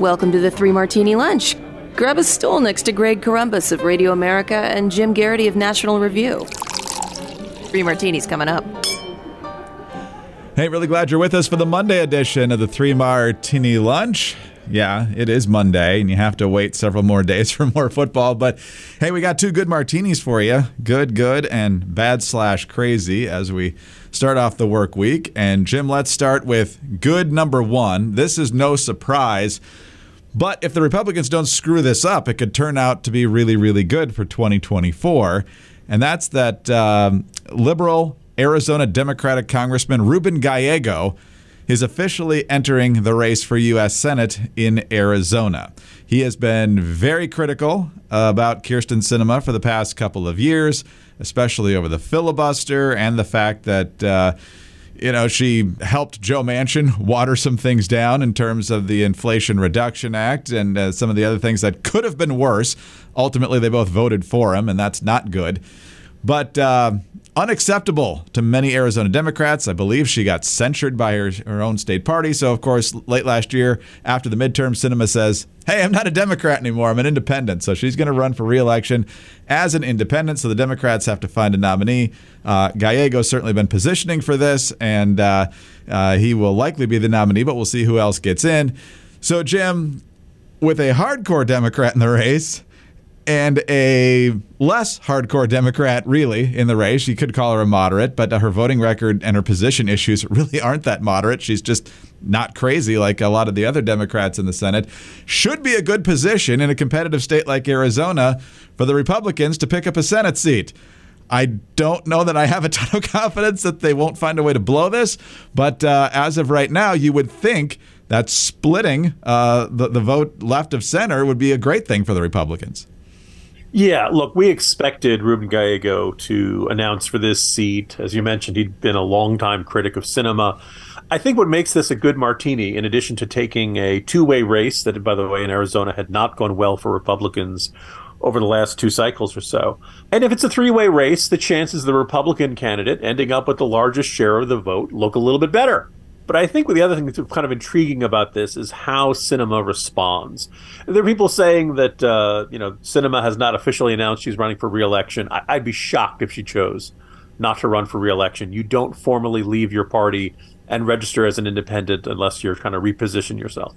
Welcome to the Three Martini Lunch. Grab a stool next to Greg Corumbus of Radio America and Jim Garrity of National Review. Three Martini's coming up. Hey, really glad you're with us for the Monday edition of the Three Martini Lunch. Yeah, it is Monday, and you have to wait several more days for more football. But, hey, we got two good martinis for you. Good, and bad/crazy as we start off the work week. And, Jim, let's start with good number one. This is no surprise. But if the Republicans don't screw this up, it could turn out to be really, really good for 2024. And that's that liberal Arizona Democratic Congressman Ruben Gallego is officially entering the race for U.S. Senate in Arizona. He has been very critical about Kyrsten Sinema for the past couple of years, especially over the filibuster and the fact that, she helped Joe Manchin water some things down in terms of the Inflation Reduction Act and some of the other things that could have been worse. Ultimately, they both voted for him, and that's not good. But unacceptable to many Arizona Democrats. I believe she got censured by her own state party. So, of course, late last year, after the midterm, Sinema says, hey, I'm not a Democrat anymore. I'm an independent. So she's going to run for reelection as an independent. So the Democrats have to find a nominee. Gallego's certainly been positioning for this, and he will likely be the nominee, but we'll see who else gets in. So, Jim, with a hardcore Democrat in the race and a less hardcore Democrat, really, in the race. You could call her a moderate, but her voting record and her position issues really aren't that moderate. She's just not crazy like a lot of the other Democrats in the Senate. Should be a good position in a competitive state like Arizona for the Republicans to pick up a Senate seat. I don't know that I have a ton of confidence that they won't find a way to blow this, but as of right now, you would think that splitting the vote left of center would be a great thing for the Republicans. Yeah, look, we expected Ruben Gallego to announce for this seat. As you mentioned, he'd been a longtime critic of Sinema. I think what makes this a good martini, in addition to taking a two-way race that, by the way, in Arizona had not gone well for Republicans over the last two cycles or so. And if it's a three-way race, the chances of the Republican candidate ending up with the largest share of the vote look a little bit better. But I think the other thing that's kind of intriguing about this is how Sinema responds. There are people saying that, Sinema has not officially announced she's running for re-election. I'd be shocked if she chose not to run for re-election. You don't formally leave your party and register as an independent unless you're trying to reposition yourself.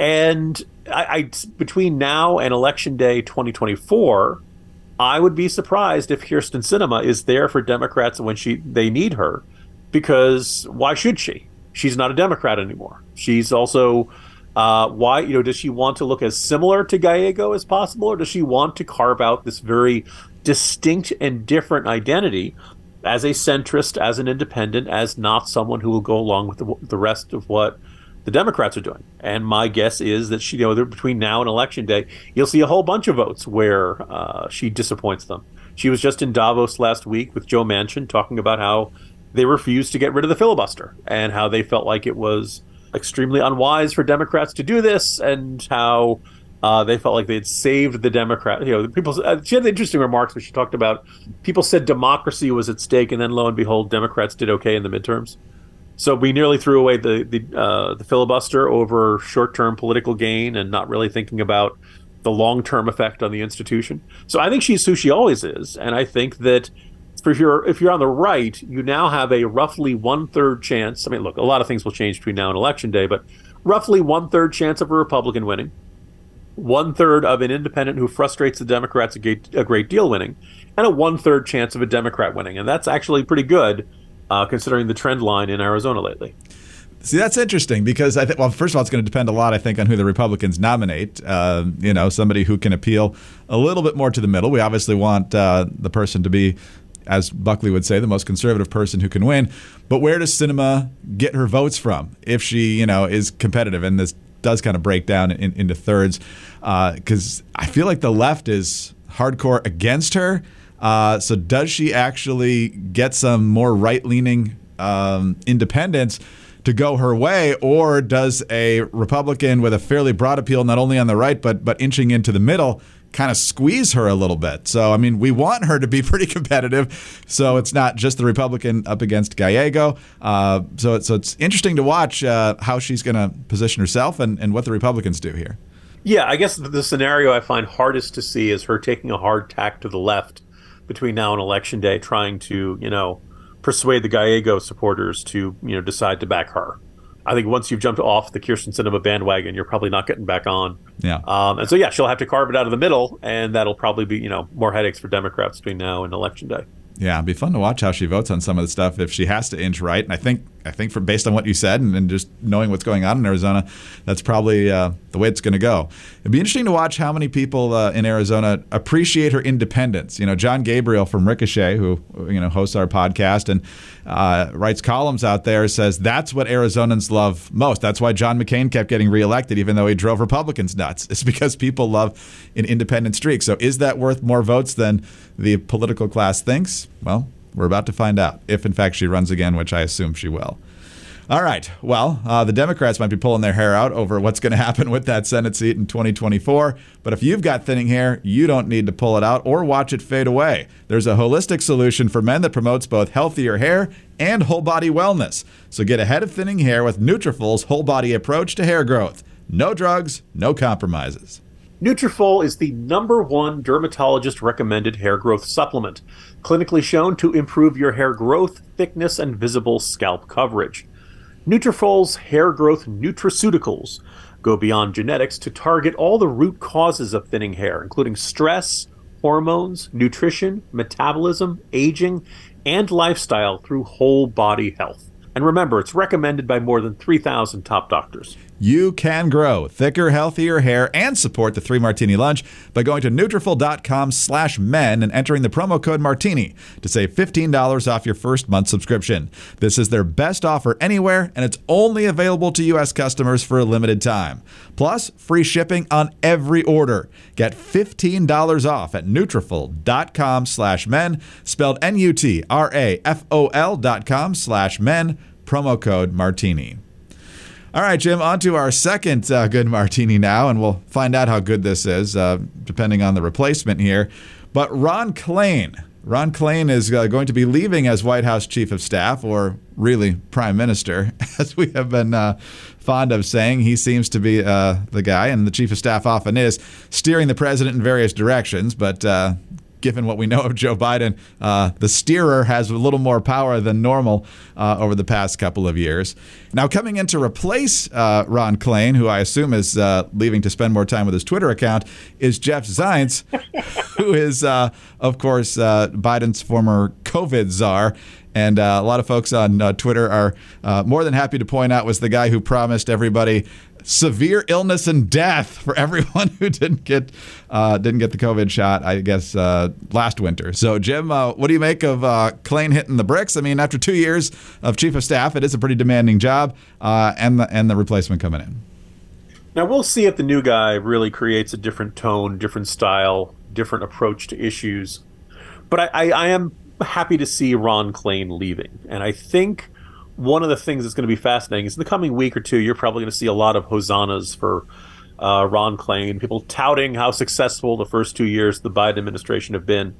And I between now and Election Day 2024, I would be surprised if Kyrsten Sinema is there for Democrats when they need her, because why should she? She's not a Democrat anymore. She's also, does she want to look as similar to Gallego as possible, or does she want to carve out this very distinct and different identity as a centrist, as an independent, as not someone who will go along with the rest of what the Democrats are doing? And my guess is that between now and Election Day, you'll see a whole bunch of votes where she disappoints them. She was just in Davos last week with Joe Manchin talking about how they refused to get rid of the filibuster and how they felt like it was extremely unwise for Democrats to do this, and how they felt like they had saved the Democrats. She had interesting remarks where she talked about people said democracy was at stake, and then lo and behold, Democrats did okay in the midterms. So we nearly threw away the filibuster over short-term political gain and not really thinking about the long-term effect on the institution. So I think she's who she always is, and I think that if you're on the right, you now have a roughly 1/3 chance. I mean, look, a lot of things will change between now and Election Day, but roughly 1/3 chance of a Republican winning, 1/3 of an independent who frustrates the Democrats a great deal winning, and a 1/3 chance of a Democrat winning. And that's actually pretty good considering the trend line in Arizona lately. See, that's interesting because I think, well, first of all, it's going to depend a lot, I think, on who the Republicans nominate. Somebody who can appeal a little bit more to the middle. We obviously want the person to be, as Buckley would say, the most conservative person who can win. But where does Sinema get her votes from if she, is competitive? And this does kind of break down into thirds because I feel like the left is hardcore against her. So does she actually get some more right-leaning independents to go her way, or does a Republican with a fairly broad appeal, not only on the right, but inching into the middle, kind of squeeze her a little bit? So, I mean, we want her to be pretty competitive. So it's not just the Republican up against Gallego. So it's interesting to watch how she's going to position herself and what the Republicans do here. Yeah, I guess the scenario I find hardest to see is her taking a hard tack to the left between now and Election Day, trying to, persuade the Gallego supporters to, decide to back her. I think once you've jumped off the Kyrsten Sinema bandwagon, you're probably not getting back on. Yeah. And so, yeah, she'll have to carve it out of the middle, and that'll probably be, more headaches for Democrats between now and Election Day. Yeah, it'd be fun to watch how she votes on some of the stuff if she has to inch right. And I think from based on what you said and just knowing what's going on in Arizona, that's probably the way it's going to go. It'd be interesting to watch how many people in Arizona appreciate her independence. John Gabriel from Ricochet, who hosts our podcast and writes columns out there, says that's what Arizonans love most. That's why John McCain kept getting reelected, even though he drove Republicans nuts. It's because people love an independent streak. So is that worth more votes than the political class thinks? Well, we're about to find out if, in fact, she runs again, which I assume she will. All right. Well, the Democrats might be pulling their hair out over what's going to happen with that Senate seat in 2024. But if you've got thinning hair, you don't need to pull it out or watch it fade away. There's a holistic solution for men that promotes both healthier hair and whole body wellness. So get ahead of thinning hair with Nutrafol's whole body approach to hair growth. No drugs, no compromises. Nutrafol is the #1 dermatologist-recommended hair growth supplement, clinically shown to improve your hair growth, thickness, and visible scalp coverage. Nutrafol's hair growth nutraceuticals go beyond genetics to target all the root causes of thinning hair, including stress, hormones, nutrition, metabolism, aging, and lifestyle through whole body health. And remember, it's recommended by more than 3,000 top doctors. You can grow thicker, healthier hair and support the 3 Martini Lunch by going to Nutrafol.com/men and entering the promo code MARTINI to save $15 off your first month subscription. This is their best offer anywhere, and it's only available to U.S. customers for a limited time. Plus, free shipping on every order. Get $15 off at Nutrafol.com/men, spelled Nutrafol.com/men, promo code MARTINI. All right, Jim, on to our second good martini now, and we'll find out how good this is, depending on the replacement here. But Ron Klain is going to be leaving as White House Chief of Staff, or really Prime Minister, as we have been fond of saying. He seems to be the guy, and the Chief of Staff often is, steering the president in various directions, but given what we know of Joe Biden, the steerer has a little more power than normal over the past couple of years. Now, coming in to replace Ron Klain, who I assume is leaving to spend more time with his Twitter account, is Jeff Zients, who is, of course, Biden's former COVID czar. And a lot of folks on Twitter are more than happy to point out was the guy who promised everybody severe illness and death for everyone who didn't get the COVID shot, I guess, last winter. So, Jim, what do you make of Klain hitting the bricks? I mean, after 2 years of chief of staff, it is a pretty demanding job, and the replacement coming in. Now, we'll see if the new guy really creates a different tone, different style, different approach to issues. But I am happy to see Ron Klain leaving, and I think one of the things that's going to be fascinating is in the coming week or two, you're probably going to see a lot of hosannas for Ron Klain, people touting how successful the first 2 years of the Biden administration have been.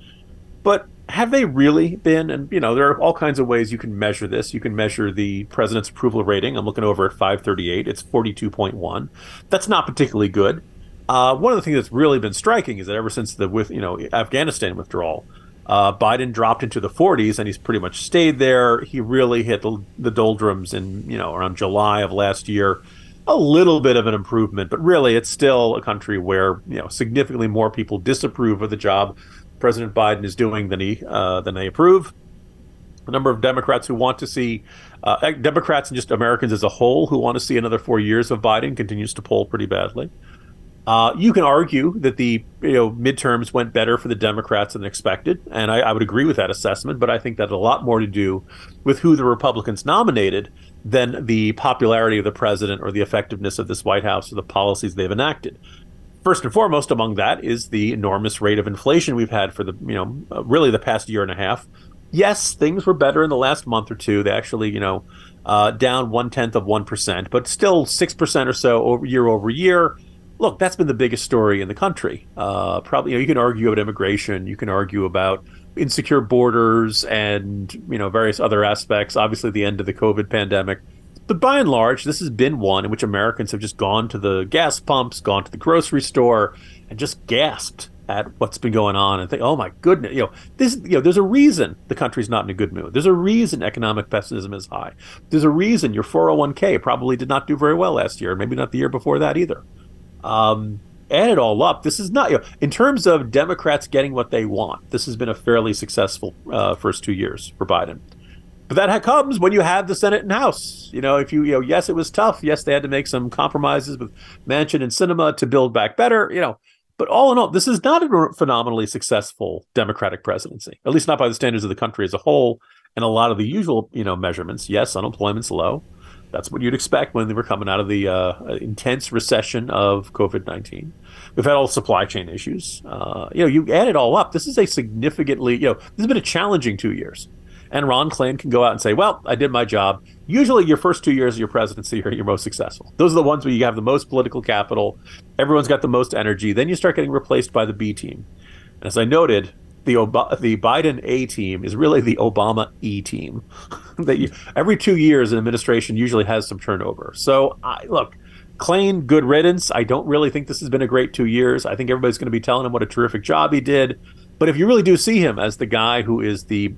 But have they really been? And, there are all kinds of ways you can measure this. You can measure the president's approval rating. I'm looking over at 538. It's 42.1. That's not particularly good. One of the things that's really been striking is that ever since the Afghanistan withdrawal, Biden dropped into the 40s, and he's pretty much stayed there. He really hit the doldrums in, around July of last year. A little bit of an improvement, but really it's still a country where, significantly more people disapprove of the job President Biden is doing than they approve. The number of Democrats who want to see, Democrats and just Americans as a whole who want to see another 4 years of Biden continues to poll pretty badly. You can argue that the midterms went better for the Democrats than expected, and I would agree with that assessment, but I think that had a lot more to do with who the Republicans nominated than the popularity of the president or the effectiveness of this White House or the policies they've enacted. First and foremost among that is the enormous rate of inflation we've had for the really the past year and a half, yes, things were better in the last month or two. They actually, down 0.1%, but still 6% or so year over year. Look, that's been the biggest story in the country. Probably, you can argue about immigration, you can argue about insecure borders, and various other aspects. Obviously, the end of the COVID pandemic. But by and large, this has been one in which Americans have just gone to the gas pumps, gone to the grocery store, and just gasped at what's been going on and think, oh my goodness, there's a reason the country's not in a good mood. There's a reason economic pessimism is high. There's a reason your 401k probably did not do very well last year, maybe not the year before that either. Add it all up, this is not, in terms of Democrats getting what they want, this has been a fairly successful first 2 years for Biden. But that comes when you have the Senate and House. Yes, it was tough. Yes, they had to make some compromises with Manchin and Sinema to build back better, But all in all, this is not a phenomenally successful Democratic presidency, at least not by the standards of the country as a whole. And a lot of the usual, measurements. Yes, unemployment's low. That's what you'd expect when they were coming out of the intense recession of COVID-19. We've had all supply chain issues. You add it all up. This is a significantly, this has been a challenging 2 years. And Ron Klain can go out and say, well, I did my job. Usually your first 2 years of your presidency are your most successful. Those are the ones where you have the most political capital. Everyone's got the most energy. Then you start getting replaced by the B team. And as I noted, the Biden A team is really the Obama E team. Every 2 years, an administration usually has some turnover. So look, Klain, good riddance. I don't really think this has been a great 2 years. I think everybody's going to be telling him what a terrific job he did. But if you really do see him as the guy who is the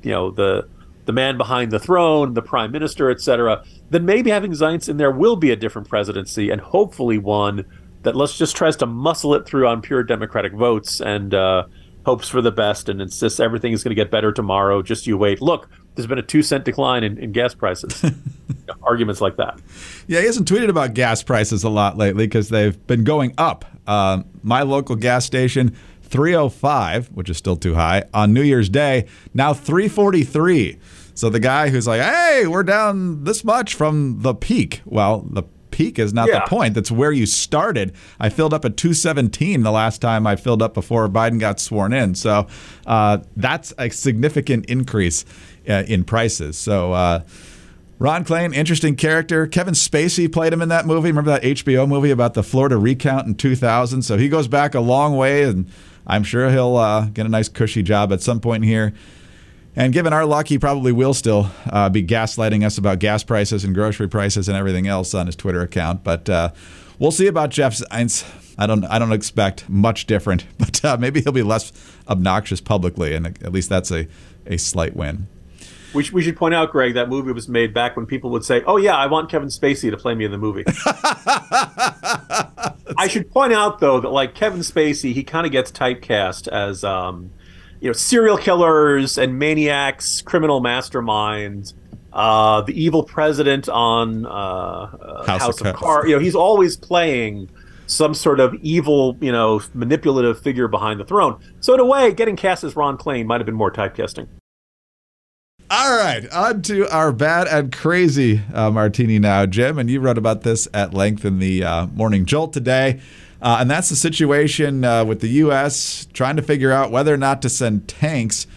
man behind the throne, the prime minister, etc., then maybe having Zients in there will be a different presidency, and hopefully one that tries to muscle it through on pure Democratic votes and hopes for the best and insists everything is going to get better tomorrow. Just you wait. Look, there's been a 2 cent decline in gas prices. Arguments like that. Yeah, he hasn't tweeted about gas prices a lot lately because they've been going up. My local gas station, $3.05, which is still too high, on New Year's Day, now $3.43. So the guy who's like, hey, we're down this much from the peak. Well, the peak is not the point. That's where you started. I filled up at $2.17 the last time I filled up before Biden got sworn in. So that's a significant increase in prices. So Ron Klain, interesting character. Kevin Spacey played him in that movie. Remember that HBO movie about the Florida recount in 2000? So he goes back a long way, and I'm sure he'll get a nice cushy job at some point here. And given our luck, he probably will still be gaslighting us about gas prices and grocery prices and everything else on his Twitter account. But we'll see about Jeff Zients. I don't expect much different, but maybe he'll be less obnoxious publicly, and at least that's a slight win. We should point out, Greg, that movie was made back when people would say, oh, yeah, I want Kevin Spacey to play me in the movie. I should point out, though, that like Kevin Spacey, he kind of gets typecast as, serial killers and maniacs, criminal masterminds, the evil president on House of Cards. He's always playing some sort of evil, manipulative figure behind the throne. So in a way, getting cast as Ron Klain might have been more typecasting. All right, on to our bad and crazy martini now, Jim. And you wrote about this at length in the Morning Jolt today. And that's the situation with the U.S. trying to figure out whether or not to send tanks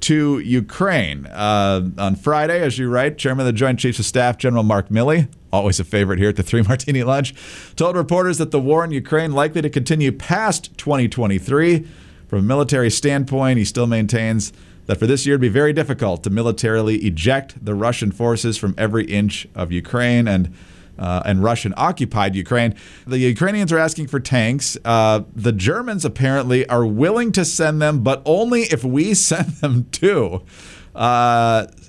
to Ukraine. On Friday, as you write, Chairman of the Joint Chiefs of Staff, General Mark Milley, always a favorite here at the Three Martini Lunch, told reporters that the war in Ukraine likely to continue past 2023. From a military standpoint, he still maintains that for this year, it'd be very difficult to militarily eject the Russian forces from every inch of Ukraine and Russian-occupied Ukraine. The Ukrainians are asking for tanks. The Germans apparently are willing to send them, but only if we send them too.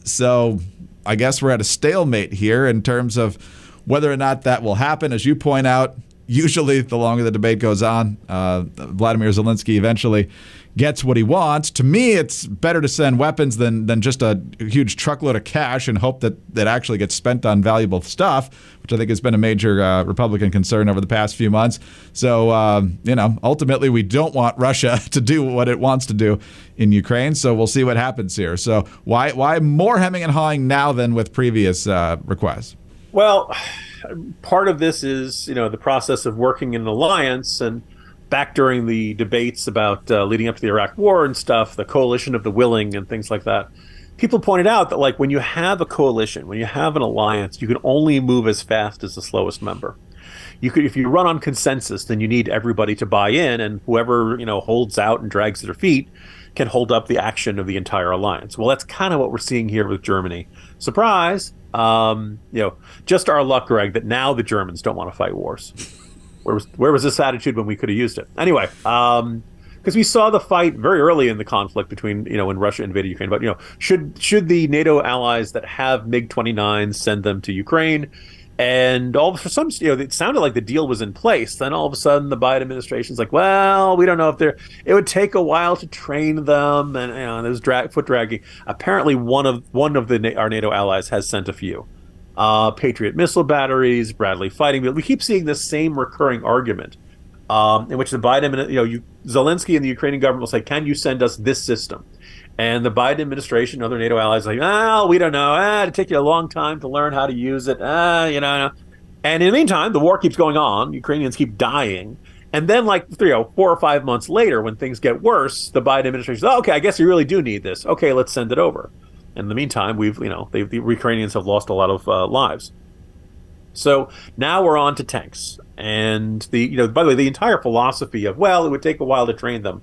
So I guess we're at a stalemate here in terms of whether or not that will happen. As you point out, usually the longer the debate goes on, Vladimir Zelensky eventually gets what he wants. To me, it's better to send weapons than just a huge truckload of cash and hope that that actually gets spent on valuable stuff, which I think has been a major Republican concern over the past few months. So, ultimately, we don't want Russia to do what it wants to do in Ukraine. So we'll see what happens here. So why more hemming and hawing now than with previous requests? Well, part of this is, the process of working in an alliance. And back during the debates about leading up to the Iraq War and stuff, the coalition of the willing and things like that, people pointed out that, like, when you have a coalition, when you have an alliance, you can only move as fast as the slowest member. You could, if you run on consensus, then you need everybody to buy in, and whoever, you know, holds out and drags their feet can hold up the action of the entire alliance. Well, that's kind of what we're seeing here with Germany. Surprise! You know, just our luck, Greg, that now the Germans don't want to fight wars. Where was this attitude when we could have used it? Anyway, because we saw the fight very early in the conflict between, you know, when Russia invaded Ukraine. But, you know, should the NATO allies that have MiG-29s send them to Ukraine? And all for some, you know, it sounded like the deal was in place. Then all of a sudden, the Biden administration's like, well, we don't know if they're. It would take a while to train them, and, you know, there's foot dragging. Apparently, one of our NATO allies has sent a few Patriot missile batteries, Bradley fighting. We keep seeing this same recurring argument, in which the Biden, you know, Zelensky and the Ukrainian government will say, "Can you send us this system?" And the Biden administration and other NATO allies are like, oh, we don't know. It'll take you a long time to learn how to use it. You know. And in the meantime, the war keeps going on. Ukrainians keep dying. And then, like, 4 or 5 months later, when things get worse, the Biden administration says, oh, okay, I guess you really do need this. Okay, let's send it over. In the meantime, the Ukrainians have lost a lot of lives. So now we're on to tanks. And, by the way, the entire philosophy of, well, it would take a while to train them.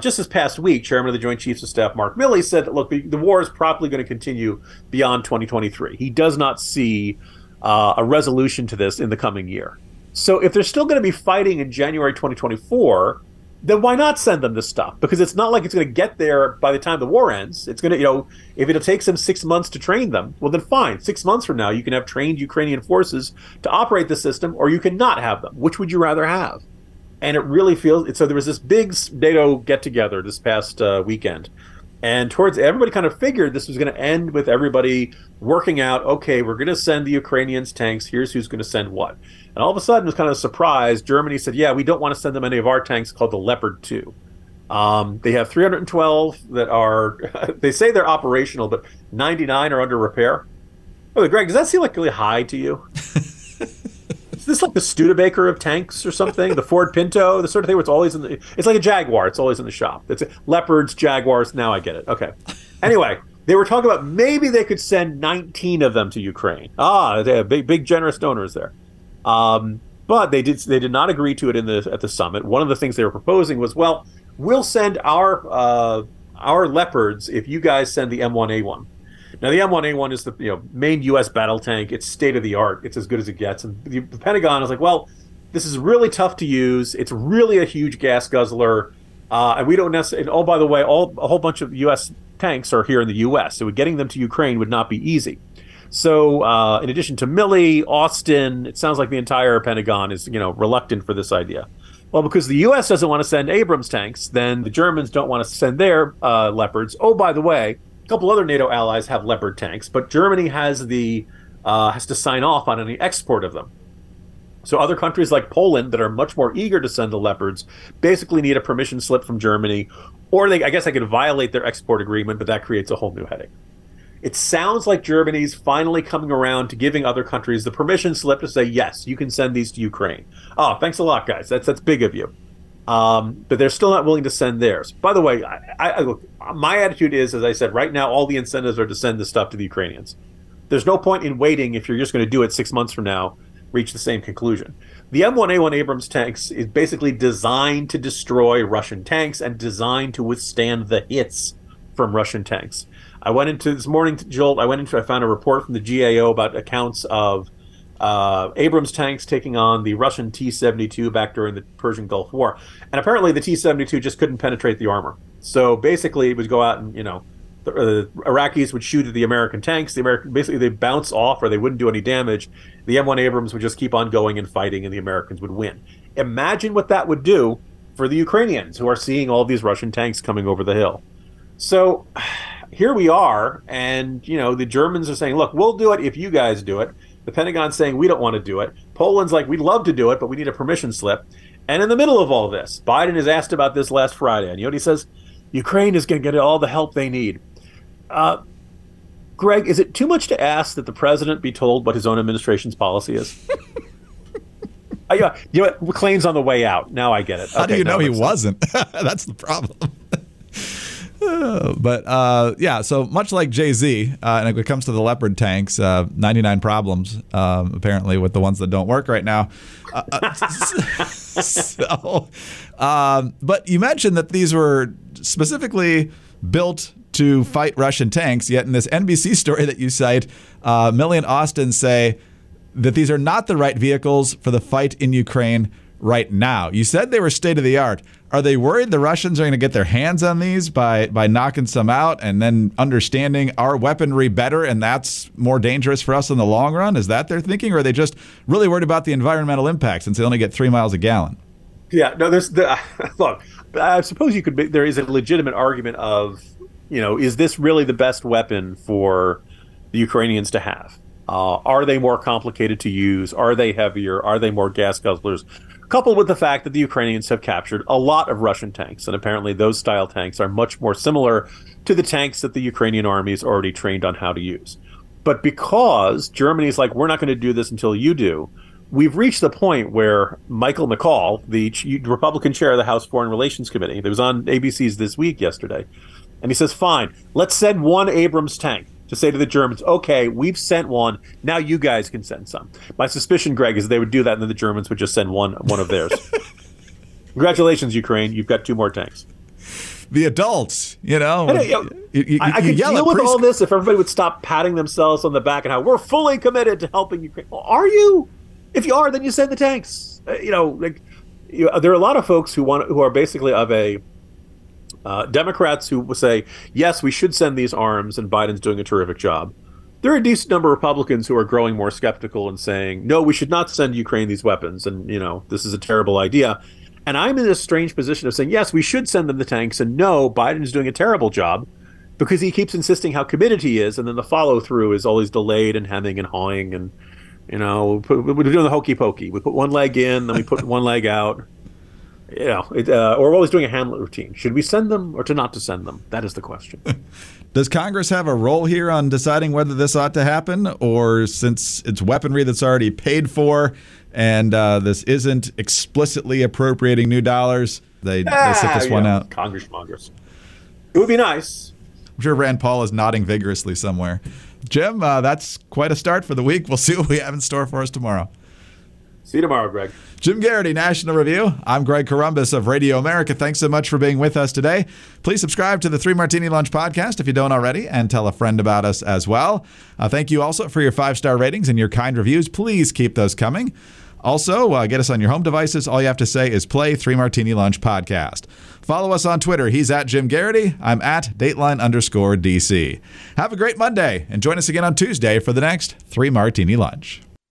Just this past week, Chairman of the Joint Chiefs of Staff Mark Milley said that, look, the war is probably going to continue beyond 2023. He does not see a resolution to this in the coming year. So if they're still going to be fighting in January 2024, then why not send them this stuff? Because it's not like it's going to get there by the time the war ends. It's going to, if it takes them 6 months to train them, well, then fine. 6 months from now, you can have trained Ukrainian forces to operate the system, or you can not have them. Which would you rather have? And it really feels so. There was this big NATO get together this past weekend, and everybody kind of figured this was going to end with everybody working out, okay, we're going to send the Ukrainians tanks. Here's who's going to send what. And all of a sudden, it was kind of a surprise. Germany said, yeah, we don't want to send them any of our tanks called the Leopard 2. They have 312 that are, they say they're operational, but 99 are under repair. Oh, Greg, does that seem like really high to you? Is this like the Studebaker of tanks or something? The Ford Pinto, the sort of thing where it's always it's like a Jaguar, it's always in the shop. It's Leopards, Jaguars, now I get it. Okay. Anyway, they were talking about maybe they could send 19 of them to Ukraine. They have big generous donors there. But they did not agree to it at the summit. One of the things they were proposing was, well, we'll send our Leopards if you guys send the M1A1. Now, the M1A1 is the main U.S. battle tank. It's state-of-the-art. It's as good as it gets. And the Pentagon is like, well, this is really tough to use. It's really a huge gas guzzler. And we don't necessarily – oh, by the way, a whole bunch of U.S. tanks are here in the U.S., so getting them to Ukraine would not be easy. So in addition to Milley, Austin, it sounds like the entire Pentagon is reluctant for this idea. Well, because the U.S. doesn't want to send Abrams tanks, then the Germans don't want to send their Leopards. Oh, by the way, a couple other NATO allies have Leopard tanks, but Germany has has to sign off on any export of them. So other countries like Poland that are much more eager to send the Leopards basically need a permission slip from Germany, or I guess they could violate their export agreement, but that creates a whole new headache. It sounds like Germany's finally coming around to giving other countries the permission slip to say, yes, you can send these to Ukraine. Oh, thanks a lot, guys. That's big of you. But they're still not willing to send theirs. By the way, look, my attitude is, as I said, right now all the incentives are to send this stuff to the Ukrainians. There's no point in waiting if you're just going to do it 6 months from now, reach the same conclusion. The M1A1 Abrams tanks is basically designed to destroy Russian tanks and designed to withstand the hits from Russian tanks. I went into this morning, Jolt, I found a report from the GAO about accounts of Abrams tanks taking on the Russian T-72 back during the Persian Gulf War. And apparently the T-72 just couldn't penetrate the armor. So basically it would go out and, the Iraqis would shoot at the American tanks. Basically they'd bounce off or they wouldn't do any damage. The M1 Abrams would just keep on going and fighting and the Americans would win. Imagine what that would do for the Ukrainians who are seeing all these Russian tanks coming over the hill. So here we are, and, the Germans are saying, look, we'll do it if you guys do it. The Pentagon's saying we don't want to do it. Poland's like, we'd love to do it, but we need a permission slip. And in the middle of all this, Biden is asked about this last Friday. And he says, Ukraine is going to get all the help they need. Greg, is it too much to ask that the president be told what his own administration's policy is? Klain's on the way out. Now I get it. How do you know he wasn't? That's the problem. But so much like Jay-Z, and when it comes to the Leopard tanks, 99 problems, apparently, with the ones that don't work right now. But you mentioned that these were specifically built to fight Russian tanks, yet in this NBC story that you cite, Milley and Austin say that these are not the right vehicles for the fight in Ukraine right now. You said they were state-of-the-art. Are they worried the Russians are going to get their hands on these by knocking some out and then understanding our weaponry better, and that's more dangerous for us in the long run? Is that their thinking, or are they just really worried about the environmental impact since they only get 3 miles a gallon? Yeah, no, look, I suppose you could. There is a legitimate argument of, is this really the best weapon for the Ukrainians to have? Are they more complicated to use? Are they heavier? Are they more gas guzzlers? Coupled with the fact that the Ukrainians have captured a lot of Russian tanks, and apparently those style tanks are much more similar to the tanks that the Ukrainian army is already trained on how to use. But because Germany's like, we're not going to do this until you do, we've reached the point where Michael McCaul, the Republican chair of the House Foreign Relations Committee, that was on ABC's This Week yesterday, and he says, fine, let's send one Abrams tank to say to the Germans, okay, we've sent one, now you guys can send some. My suspicion, Greg, is they would do that and then the Germans would just send one of theirs. Congratulations, Ukraine, you've got two more tanks. The adults, I could deal with all this if everybody would stop patting themselves on the back and how we're fully committed to helping Ukraine. Well, are you? If you are, then you send the tanks. There are a lot of folks who are basically of a Democrats who will say, yes, we should send these arms and Biden's doing a terrific job. There are a decent number of Republicans who are growing more skeptical and saying, no, we should not send Ukraine these weapons. And, this is a terrible idea. And I'm in this strange position of saying, yes, we should send them the tanks. And no, Biden's doing a terrible job because he keeps insisting how committed he is. And then the follow through is always delayed and hemming and hawing. And, we're doing the hokey pokey. We put one leg in, then we put one leg out. Or always doing a Hamlet routine. Should we send them or not to send them? That is the question. Does Congress have a role here on deciding whether this ought to happen? Or since it's weaponry that's already paid for and this isn't explicitly appropriating new dollars, they sit this one out? Congressmongers. It would be nice. I'm sure Rand Paul is nodding vigorously somewhere. Jim, that's quite a start for the week. We'll see what we have in store for us tomorrow. See you tomorrow, Greg. Jim Garrity, National Review. I'm Greg Corumbus of Radio America. Thanks so much for being with us today. Please subscribe to the Three Martini Lunch podcast if you don't already, and tell a friend about us as well. Thank you also for your 5-star ratings and your kind reviews. Please keep those coming. Also, get us on your home devices. All you have to say is play Three Martini Lunch podcast. Follow us on Twitter. He's at Jim Garrity. I'm at Dateline_DC. Have a great Monday, and join us again on Tuesday for the next Three Martini Lunch.